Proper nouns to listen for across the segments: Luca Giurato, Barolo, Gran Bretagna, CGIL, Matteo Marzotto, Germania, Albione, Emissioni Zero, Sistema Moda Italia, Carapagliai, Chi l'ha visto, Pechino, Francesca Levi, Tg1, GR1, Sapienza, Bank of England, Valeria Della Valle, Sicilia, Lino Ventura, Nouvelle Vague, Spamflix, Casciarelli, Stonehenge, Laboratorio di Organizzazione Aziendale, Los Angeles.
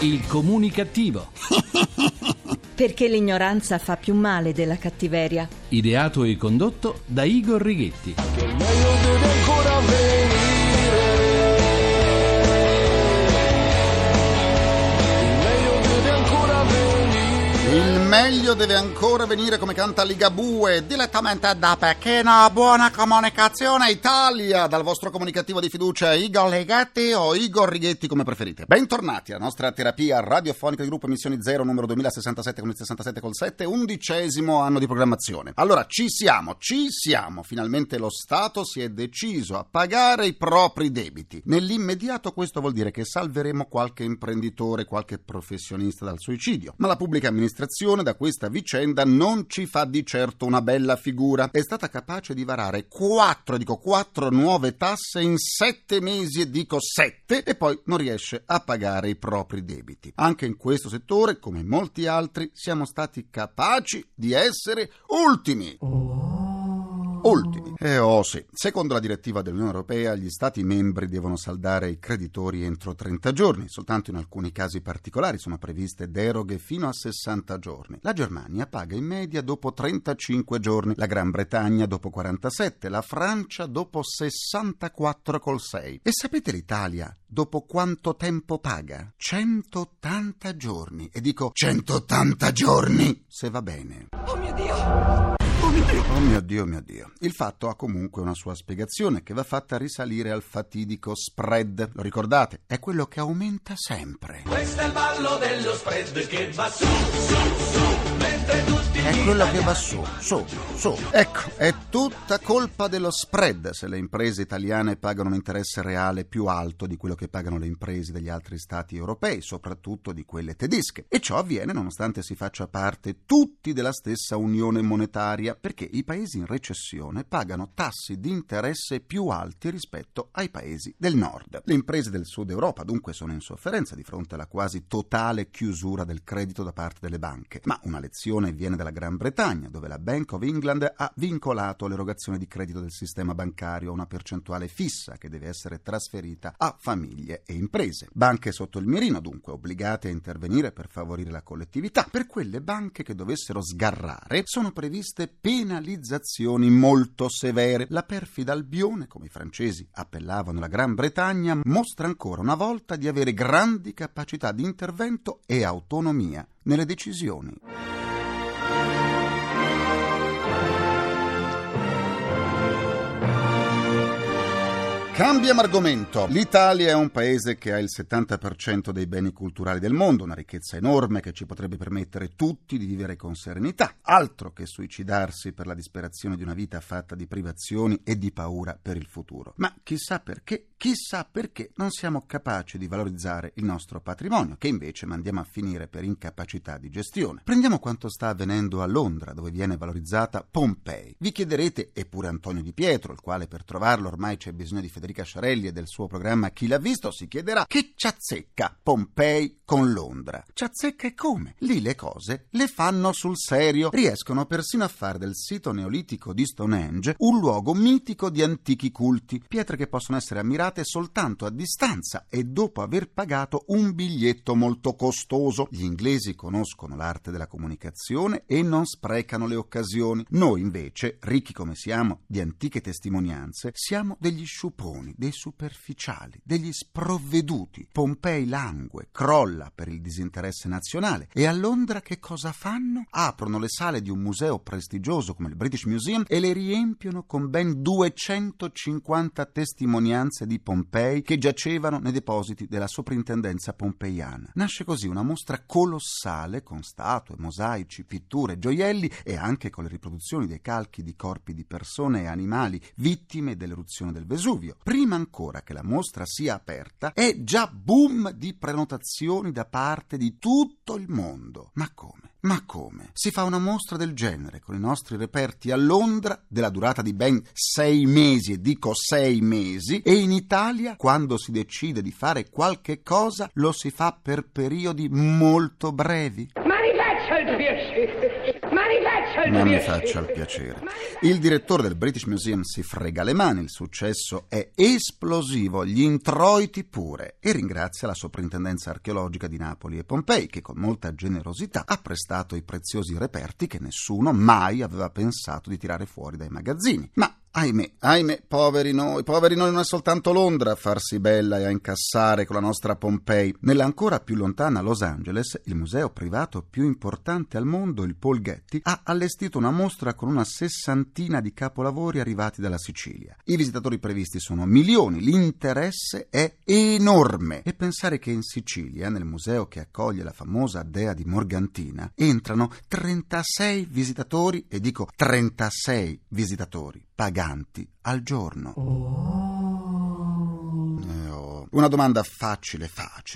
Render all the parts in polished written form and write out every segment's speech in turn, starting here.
Il comunicativo. Perché l'ignoranza fa più male della cattiveria. Ideato e condotto da Igor Righetti. Che meglio deve ancora venire. Il meglio deve ancora venire, come canta Ligabue, direttamente da Pechino. Buona comunicazione Italia, dal vostro comunicativo di fiducia Igor Righetti o Igor Righetti come preferite. Bentornati alla nostra terapia radiofonica di gruppo Emissioni Zero numero 2067 con il 67 col 7, 11° anno di programmazione. Allora, ci siamo, finalmente lo Stato si è deciso a pagare i propri debiti. Nell'immediato questo vuol dire che salveremo qualche imprenditore, qualche professionista dal suicidio, ma la pubblica amministrazione da questa vicenda non ci fa di certo una bella figura. È stata capace di varare quattro nuove tasse in 7 mesi, e dico 7, e poi non riesce a pagare i propri debiti. Anche in questo settore, come in molti altri, siamo stati capaci di essere ultimi. Sì. Secondo la direttiva dell'Unione Europea, gli Stati membri devono saldare i creditori entro 30 giorni. Soltanto in alcuni casi particolari sono previste deroghe fino a 60 giorni. La Germania paga in media dopo 35 giorni, la Gran Bretagna dopo 47, la Francia dopo 64,6. E sapete l'Italia dopo quanto tempo paga? 180 giorni. E dico 180 giorni se va bene. Oh mio Dio! Oh mio Dio. Il fatto ha comunque una sua spiegazione che va fatta risalire al fatidico spread. Lo ricordate? È quello che aumenta sempre. Questo è il ballo dello spread che va su, su, su, mentre tutti è quello che va su. Ecco, è tutta colpa dello spread se le imprese italiane pagano un interesse reale più alto di quello che pagano le imprese degli altri stati europei, soprattutto di quelle tedesche. E ciò avviene nonostante si faccia parte tutti della stessa unione monetaria, perché i paesi in recessione pagano tassi di interesse più alti rispetto ai paesi del nord. Le imprese del sud Europa dunque sono in sofferenza di fronte alla quasi totale chiusura del credito da parte delle banche. Ma una lezione viene dalla Gran Bretagna, dove la Bank of England ha vincolato l'erogazione di credito del sistema bancario a una percentuale fissa che deve essere trasferita a famiglie e imprese. Banche sotto il mirino dunque, obbligate a intervenire per favorire la collettività. Per quelle banche che dovessero sgarrare sono previste penalizzazioni molto severe. La perfida Albione, come i francesi appellavano la Gran Bretagna, mostra ancora una volta di avere grandi capacità di intervento e autonomia nelle decisioni. Cambiamo argomento. L'Italia è un paese che ha il 70% dei beni culturali del mondo, una ricchezza enorme che ci potrebbe permettere tutti di vivere con serenità. Altro che suicidarsi per la disperazione di una vita fatta di privazioni e di paura per il futuro. Ma chissà perché non siamo capaci di valorizzare il nostro patrimonio, che invece mandiamo a finire per incapacità di gestione. Prendiamo quanto sta avvenendo a Londra, dove viene valorizzata Pompei. Vi chiederete, e pure Antonio Di Pietro, il quale per trovarlo ormai c'è bisogno di Casciarelli e del suo programma Chi l'ha visto, si chiederà: che c'azzecca Pompei con Londra? C'azzecca e come? Lì le cose le fanno sul serio. Riescono persino a fare del sito neolitico di Stonehenge un luogo mitico di antichi culti, pietre che possono essere ammirate soltanto a distanza e dopo aver pagato un biglietto molto costoso. Gli inglesi conoscono l'arte della comunicazione e non sprecano le occasioni. Noi invece, ricchi come siamo di antiche testimonianze, siamo degli sciuponi, dei superficiali, degli sprovveduti. Pompei langue, crolla per il disinteresse nazionale. E a Londra che cosa fanno? Aprono le sale di un museo prestigioso come il British Museum e le riempiono con ben 250 testimonianze di Pompei che giacevano nei depositi della soprintendenza pompeiana. Nasce così una mostra colossale con statue, mosaici, pitture, gioielli e anche con le riproduzioni dei calchi di corpi di persone e animali vittime dell'eruzione del Vesuvio. Prima ancora che la mostra sia aperta è già boom di prenotazioni da parte di tutto il mondo. Ma come? Si fa una mostra del genere con i nostri reperti a Londra della durata di ben 6 mesi, e dico 6 mesi, e in Italia quando si decide di fare qualche cosa lo si fa per periodi molto brevi. Manifest! non mi faccia il piacere. Il direttore del British Museum si frega le mani, il successo è esplosivo, gli introiti pure, e ringrazia la Soprintendenza Archeologica di Napoli e Pompei, che con molta generosità ha prestato i preziosi reperti che nessuno mai aveva pensato di tirare fuori dai magazzini. Ma Ahimè, poveri noi, non è soltanto Londra a farsi bella e a incassare con la nostra Pompei. Nella ancora più lontana Los Angeles, il museo privato più importante al mondo, il Polgatti, ha allestito una mostra con una 60ina di capolavori arrivati dalla Sicilia. I visitatori previsti sono milioni, l'interesse è enorme. E pensare che in Sicilia, nel museo che accoglie la famosa dea di Morgantina, entrano 36 visitatori, e dico 36 visitatori, paganti al giorno. Una domanda facile,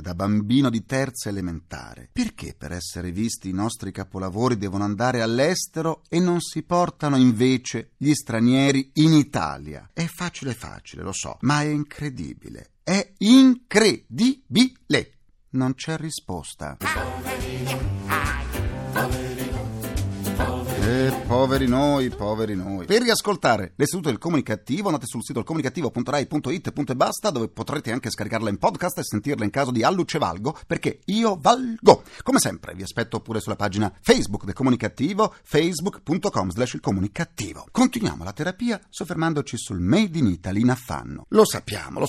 da bambino di terza elementare: perché per essere visti i nostri capolavori devono andare all'estero e non si portano invece gli stranieri in Italia? È facile, lo so, ma è incredibile. È incredibile! Non c'è risposta. Poveri noi. Per riascoltare l'Istituto del Comunicativo andate sul sito comunicativo.rai.it, dove potrete anche scaricarla in podcast e sentirla in caso di alluce valgo, perché io valgo. Come sempre vi aspetto pure sulla pagina Facebook del Comunicativo, facebook.com/il comunicativo. Continuiamo la terapia soffermandoci sul Made in Italy in affanno. Lo sappiamo,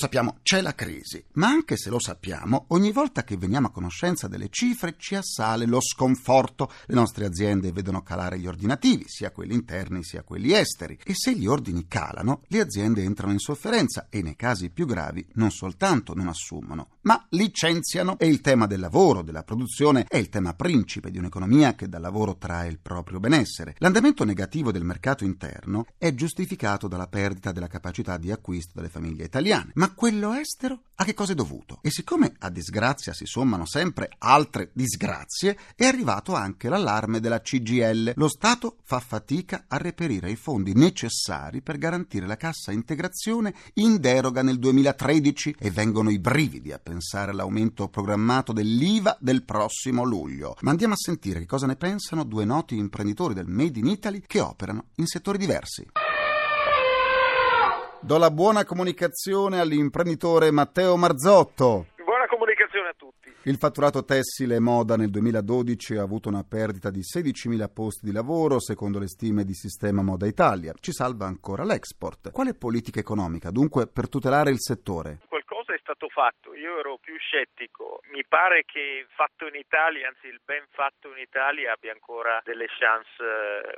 c'è la crisi, ma anche se lo sappiamo, ogni volta che veniamo a conoscenza delle cifre ci assale lo sconforto. Le nostre aziende vedono calare gli ordinativi, sia quelli interni sia quelli esteri, e se gli ordini calano le aziende entrano in sofferenza e nei casi più gravi non soltanto non assumono ma licenziano. E il tema del lavoro, della produzione, è il tema principe di un'economia che dal lavoro trae il proprio benessere. L'andamento negativo del mercato interno è giustificato dalla perdita della capacità di acquisto delle famiglie italiane, ma quello estero a che cosa è dovuto? E siccome a disgrazia si sommano sempre altre disgrazie, è arrivato anche l'allarme della CGIL. Lo Stato fa fatica a reperire i fondi necessari per garantire la cassa integrazione in deroga nel 2013, e vengono i brividi a pensare all'aumento programmato dell'IVA del prossimo luglio. Ma andiamo a sentire che cosa ne pensano due noti imprenditori del Made in Italy che operano in settori diversi. Do la buona comunicazione all'imprenditore Matteo Marzotto. Buona comunicazione a tutti. Il fatturato tessile e moda nel 2012 ha avuto una perdita di 16.000 posti di lavoro, secondo le stime di Sistema Moda Italia. Ci salva ancora l'export. Quale politica economica, dunque, per tutelare il settore? Fatto, io ero più scettico, mi pare che fatto in Italia, anzi il ben fatto in Italia abbia ancora delle chance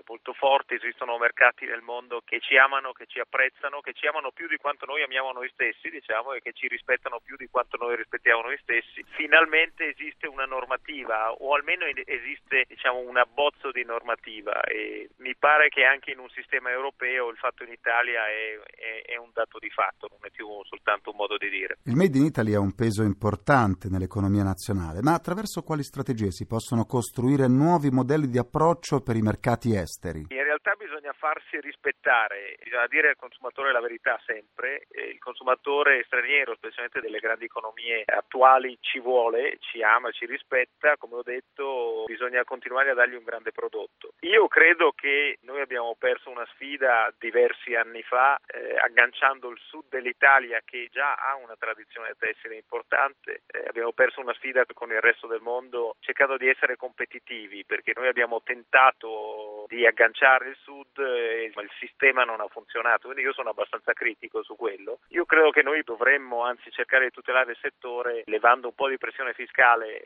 molto forti. Esistono mercati nel mondo che ci amano, che ci apprezzano, che ci amano più di quanto noi amiamo noi stessi, diciamo, e che ci rispettano più di quanto noi rispettiamo noi stessi. Finalmente esiste una normativa, o almeno esiste, diciamo, un abbozzo di normativa, e mi pare che anche in un sistema europeo il fatto in Italia è un dato di fatto, non è più soltanto un modo di dire. Il Made in Italy ha un peso importante nell'economia nazionale, ma attraverso quali strategie si possono costruire nuovi modelli di approccio per i mercati esteri? In realtà bisogna farsi rispettare, bisogna dire al consumatore la verità sempre. Il consumatore straniero, specialmente delle grandi economie attuali, ci vuole, ci ama, ci rispetta. Come ho detto, bisogna continuare a dargli un grande prodotto. Io credo che noi abbiamo perso una sfida diversi anni fa, agganciando il sud dell'Italia, che già ha una tradizione tessile importante. Abbiamo perso una sfida con il resto del mondo, cercando di essere competitivi, perché noi abbiamo tentato di agganciare il sud, ma il sistema non ha funzionato, quindi io sono abbastanza critico su quello. Io credo che noi dovremmo anzi cercare di tutelare il settore levando un po' di pressione fiscale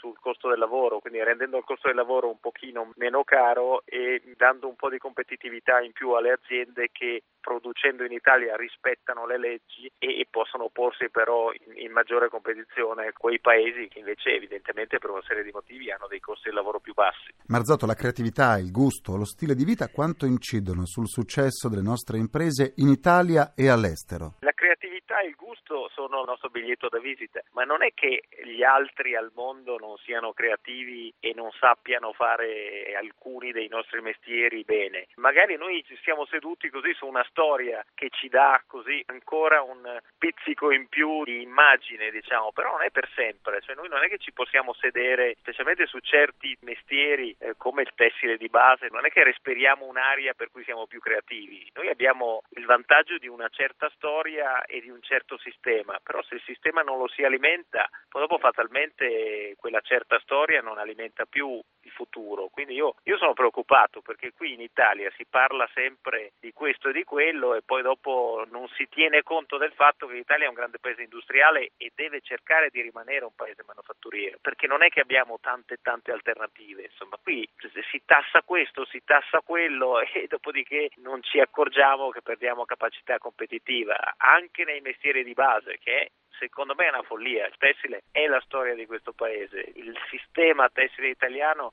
sul costo del lavoro, quindi rendendo il costo del lavoro un pochino meno caro e dando un po' di competitività in più alle aziende che, producendo in Italia, rispettano le leggi e possono porsi però in maggiore competizione quei paesi che invece evidentemente per una serie di motivi hanno dei costi di lavoro più bassi. Marzotto, la creatività, il gusto, lo stile di vita quanto incidono sul successo delle nostre imprese in Italia e all'estero? La creatività e il gusto biglietto sono il nostro biglietto da visita, ma non è che gli altri al mondo non siano creativi e non sappiano fare alcuni dei nostri mestieri bene. Magari noi ci siamo seduti così su una storia che ci dà così ancora un pizzico in più di immagine, diciamo, però non è per sempre, cioè noi non è che ci possiamo sedere, specialmente su certi mestieri come il tessile di base, non è che respiriamo un'aria per cui siamo più creativi. Noi abbiamo il vantaggio di una certa storia e di un certo sistema, però se il sistema non lo si alimenta, poi dopo fatalmente quella certa storia non alimenta più il futuro. Quindi io sono preoccupato, perché qui in Italia si parla sempre di questo e di quello e poi dopo non si tiene conto del fatto che l'Italia è un grande paese industriale e deve cercare di rimanere un paese manufatturiero, perché non è che abbiamo tante alternative, insomma qui si tassa questo, si tassa quello e dopodiché non ci accorgiamo che perdiamo capacità competitiva anche nei mestieri di base, che è secondo me è una follia. Il tessile è la storia di questo paese, il sistema tessile italiano,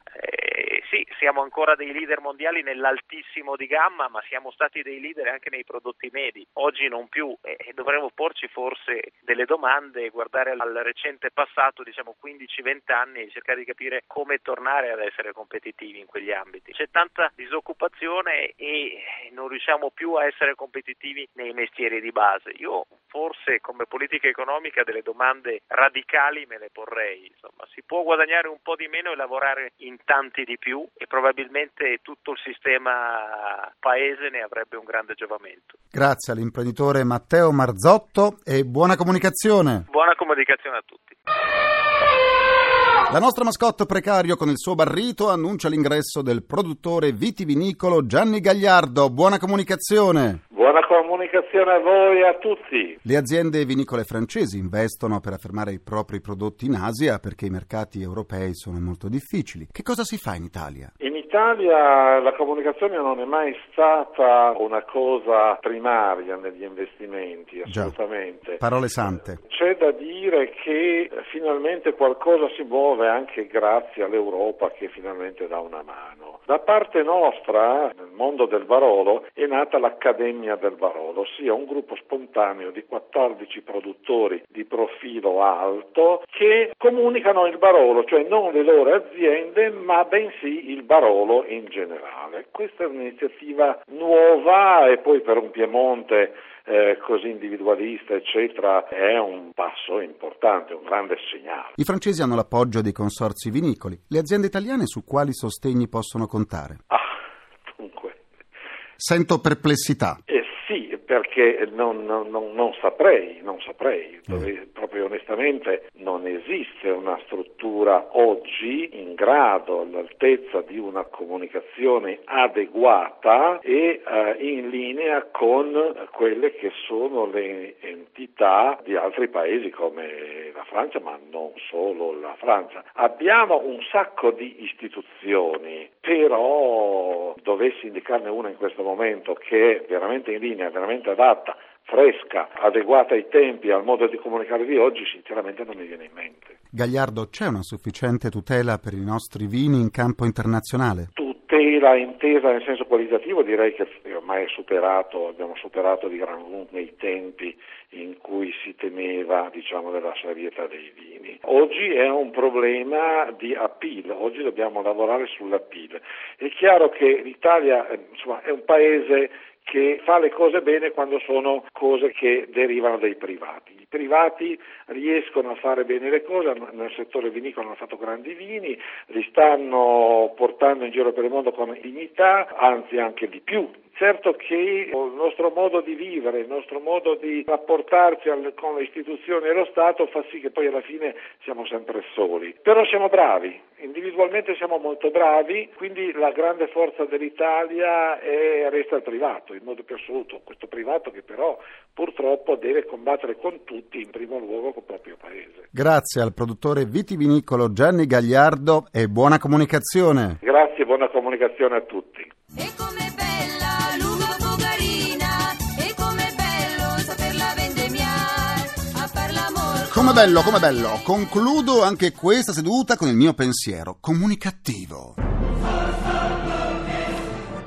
sì, siamo ancora dei leader mondiali nell'altissimo di gamma, ma siamo stati dei leader anche nei prodotti medi, oggi non più, e dovremmo porci forse delle domande, guardare al recente passato, diciamo 15-20 anni, e cercare di capire come tornare ad essere competitivi in quegli ambiti. C'è tanta disoccupazione e non riusciamo più a essere competitivi nei mestieri di base. Io forse come politica economica delle domande radicali me le porrei, insomma si può guadagnare un po' di meno e lavorare in tanti di più e probabilmente tutto il sistema paese ne avrebbe un grande giovamento. Grazie all'imprenditore Matteo Marzotto e buona comunicazione. Buona comunicazione a tutti. La nostra mascotte precario con il suo barrito annuncia l'ingresso del produttore vitivinicolo Gianni Gagliardo. Buona comunicazione. Buona comunicazione a voi e a tutti. Le aziende vinicole francesi investono per affermare i propri prodotti in Asia perché i mercati europei sono molto difficili. Che cosa si fa in Italia? In Italia la comunicazione non è mai stata una cosa primaria negli investimenti, assolutamente. Già, parole sante. C'è da dire che finalmente qualcosa si muove anche grazie all'Europa che finalmente dà una mano. Da parte nostra, nel mondo del Barolo, è nata l'Accademia del Barolo, ossia un gruppo spontaneo di 14 produttori di profilo alto che comunicano il Barolo, cioè non le loro aziende, ma bensì il Barolo in generale. Questa è un'iniziativa nuova e poi per un Piemonte così individualista eccetera è un passo importante, un grande segnale. I francesi hanno l'appoggio dei consorzi vinicoli. Le aziende italiane su quali sostegni possono contare? Dunque. Sento perplessità. Sì, perché non saprei, proprio onestamente non esiste una struttura oggi in grado, all'altezza di una comunicazione adeguata e in linea con quelle che sono le entità di altri paesi come la Francia, ma non solo la Francia. Abbiamo un sacco di istituzioni, però dovessi indicarne una in questo momento che è veramente in linea, veramente adatta, fresca, adeguata ai tempi, al modo di comunicare di oggi, sinceramente non mi viene in mente. Gagliardo, c'è una sufficiente tutela per i nostri vini in campo internazionale? Tutela intesa nel senso qualitativo direi che ormai è superato, abbiamo superato di gran lunga i tempi in cui si temeva, diciamo, della serietà dei vini. Oggi è un problema di appeal, oggi dobbiamo lavorare sull'appeal. È chiaro che l'Italia, insomma, è un paese che fa le cose bene quando sono cose che derivano dai privati. I privati riescono a fare bene le cose, nel settore vinicolo hanno fatto grandi vini, li stanno portando in giro per il mondo con dignità, anzi anche di più. Certo che il nostro modo di vivere, il nostro modo di rapportarci con le istituzioni e lo Stato fa sì che poi alla fine siamo sempre soli. Però siamo bravi, individualmente siamo molto bravi, quindi la grande forza dell'Italia resta il privato, in modo più assoluto. Questo privato che però purtroppo deve combattere con tutti, in primo luogo col proprio paese. Grazie al produttore vitivinicolo Gianni Gagliardo e buona comunicazione. Grazie, buona comunicazione a tutti. E come bella Lugo Fogarina, e come bello saperla vendemmiar, a farla amor. Come bello. Concludo anche questa seduta con il mio pensiero comunicativo.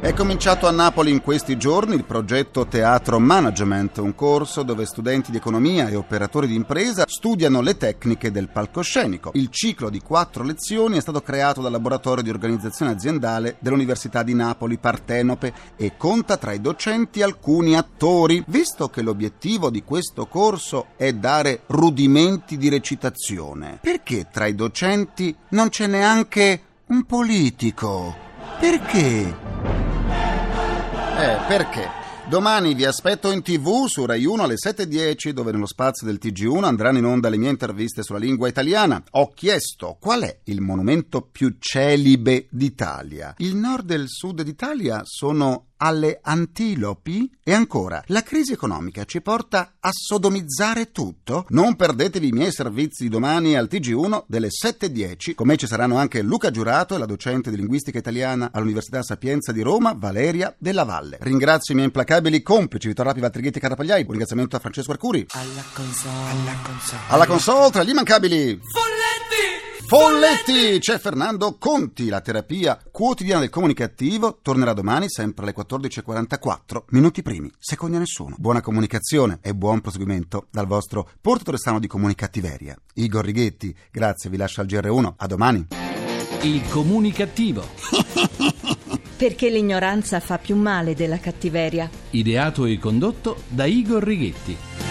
È cominciato a Napoli in questi giorni il progetto Teatro Management, un corso dove studenti di economia e operatori di impresa studiano le tecniche del palcoscenico. Il ciclo di 4 lezioni è stato creato dal Laboratorio di Organizzazione Aziendale dell'Università di Napoli Partenope e conta tra i docenti alcuni attori. Visto che l'obiettivo di questo corso è dare rudimenti di recitazione, perché tra i docenti non c'è neanche un politico? Perché? Perché? Domani vi aspetto in TV su Rai 1 alle 7:10, dove nello spazio del Tg1 andranno in onda le mie interviste sulla lingua italiana. Ho chiesto qual è il monumento più celibe d'Italia. Il nord e il sud d'Italia sono alle antilopi? E ancora, la crisi economica ci porta a sodomizzare tutto? Non perdetevi i miei servizi di domani al Tg1 delle 7:10. Con me ci saranno anche Luca Giurato e la docente di linguistica italiana all'Università Sapienza di Roma, Valeria Della Valle. Ringrazio i miei implacabili complici Vittorio Rapi, Valtrighetti e Carapagliai. Un ringraziamento a Francesco Arcuri. Alla console tra gli immancabili Folletti! C'è Fernando Conti. La terapia quotidiana del comunicativo tornerà domani sempre alle 14:44, minuti primi, secondi a nessuno. Buona comunicazione e buon proseguimento dal vostro portatore sano di comunicattiveria, Igor Righetti. Grazie, vi lascio al GR1. A domani. Il comunicativo. Perché l'ignoranza fa più male della cattiveria. Ideato e condotto da Igor Righetti.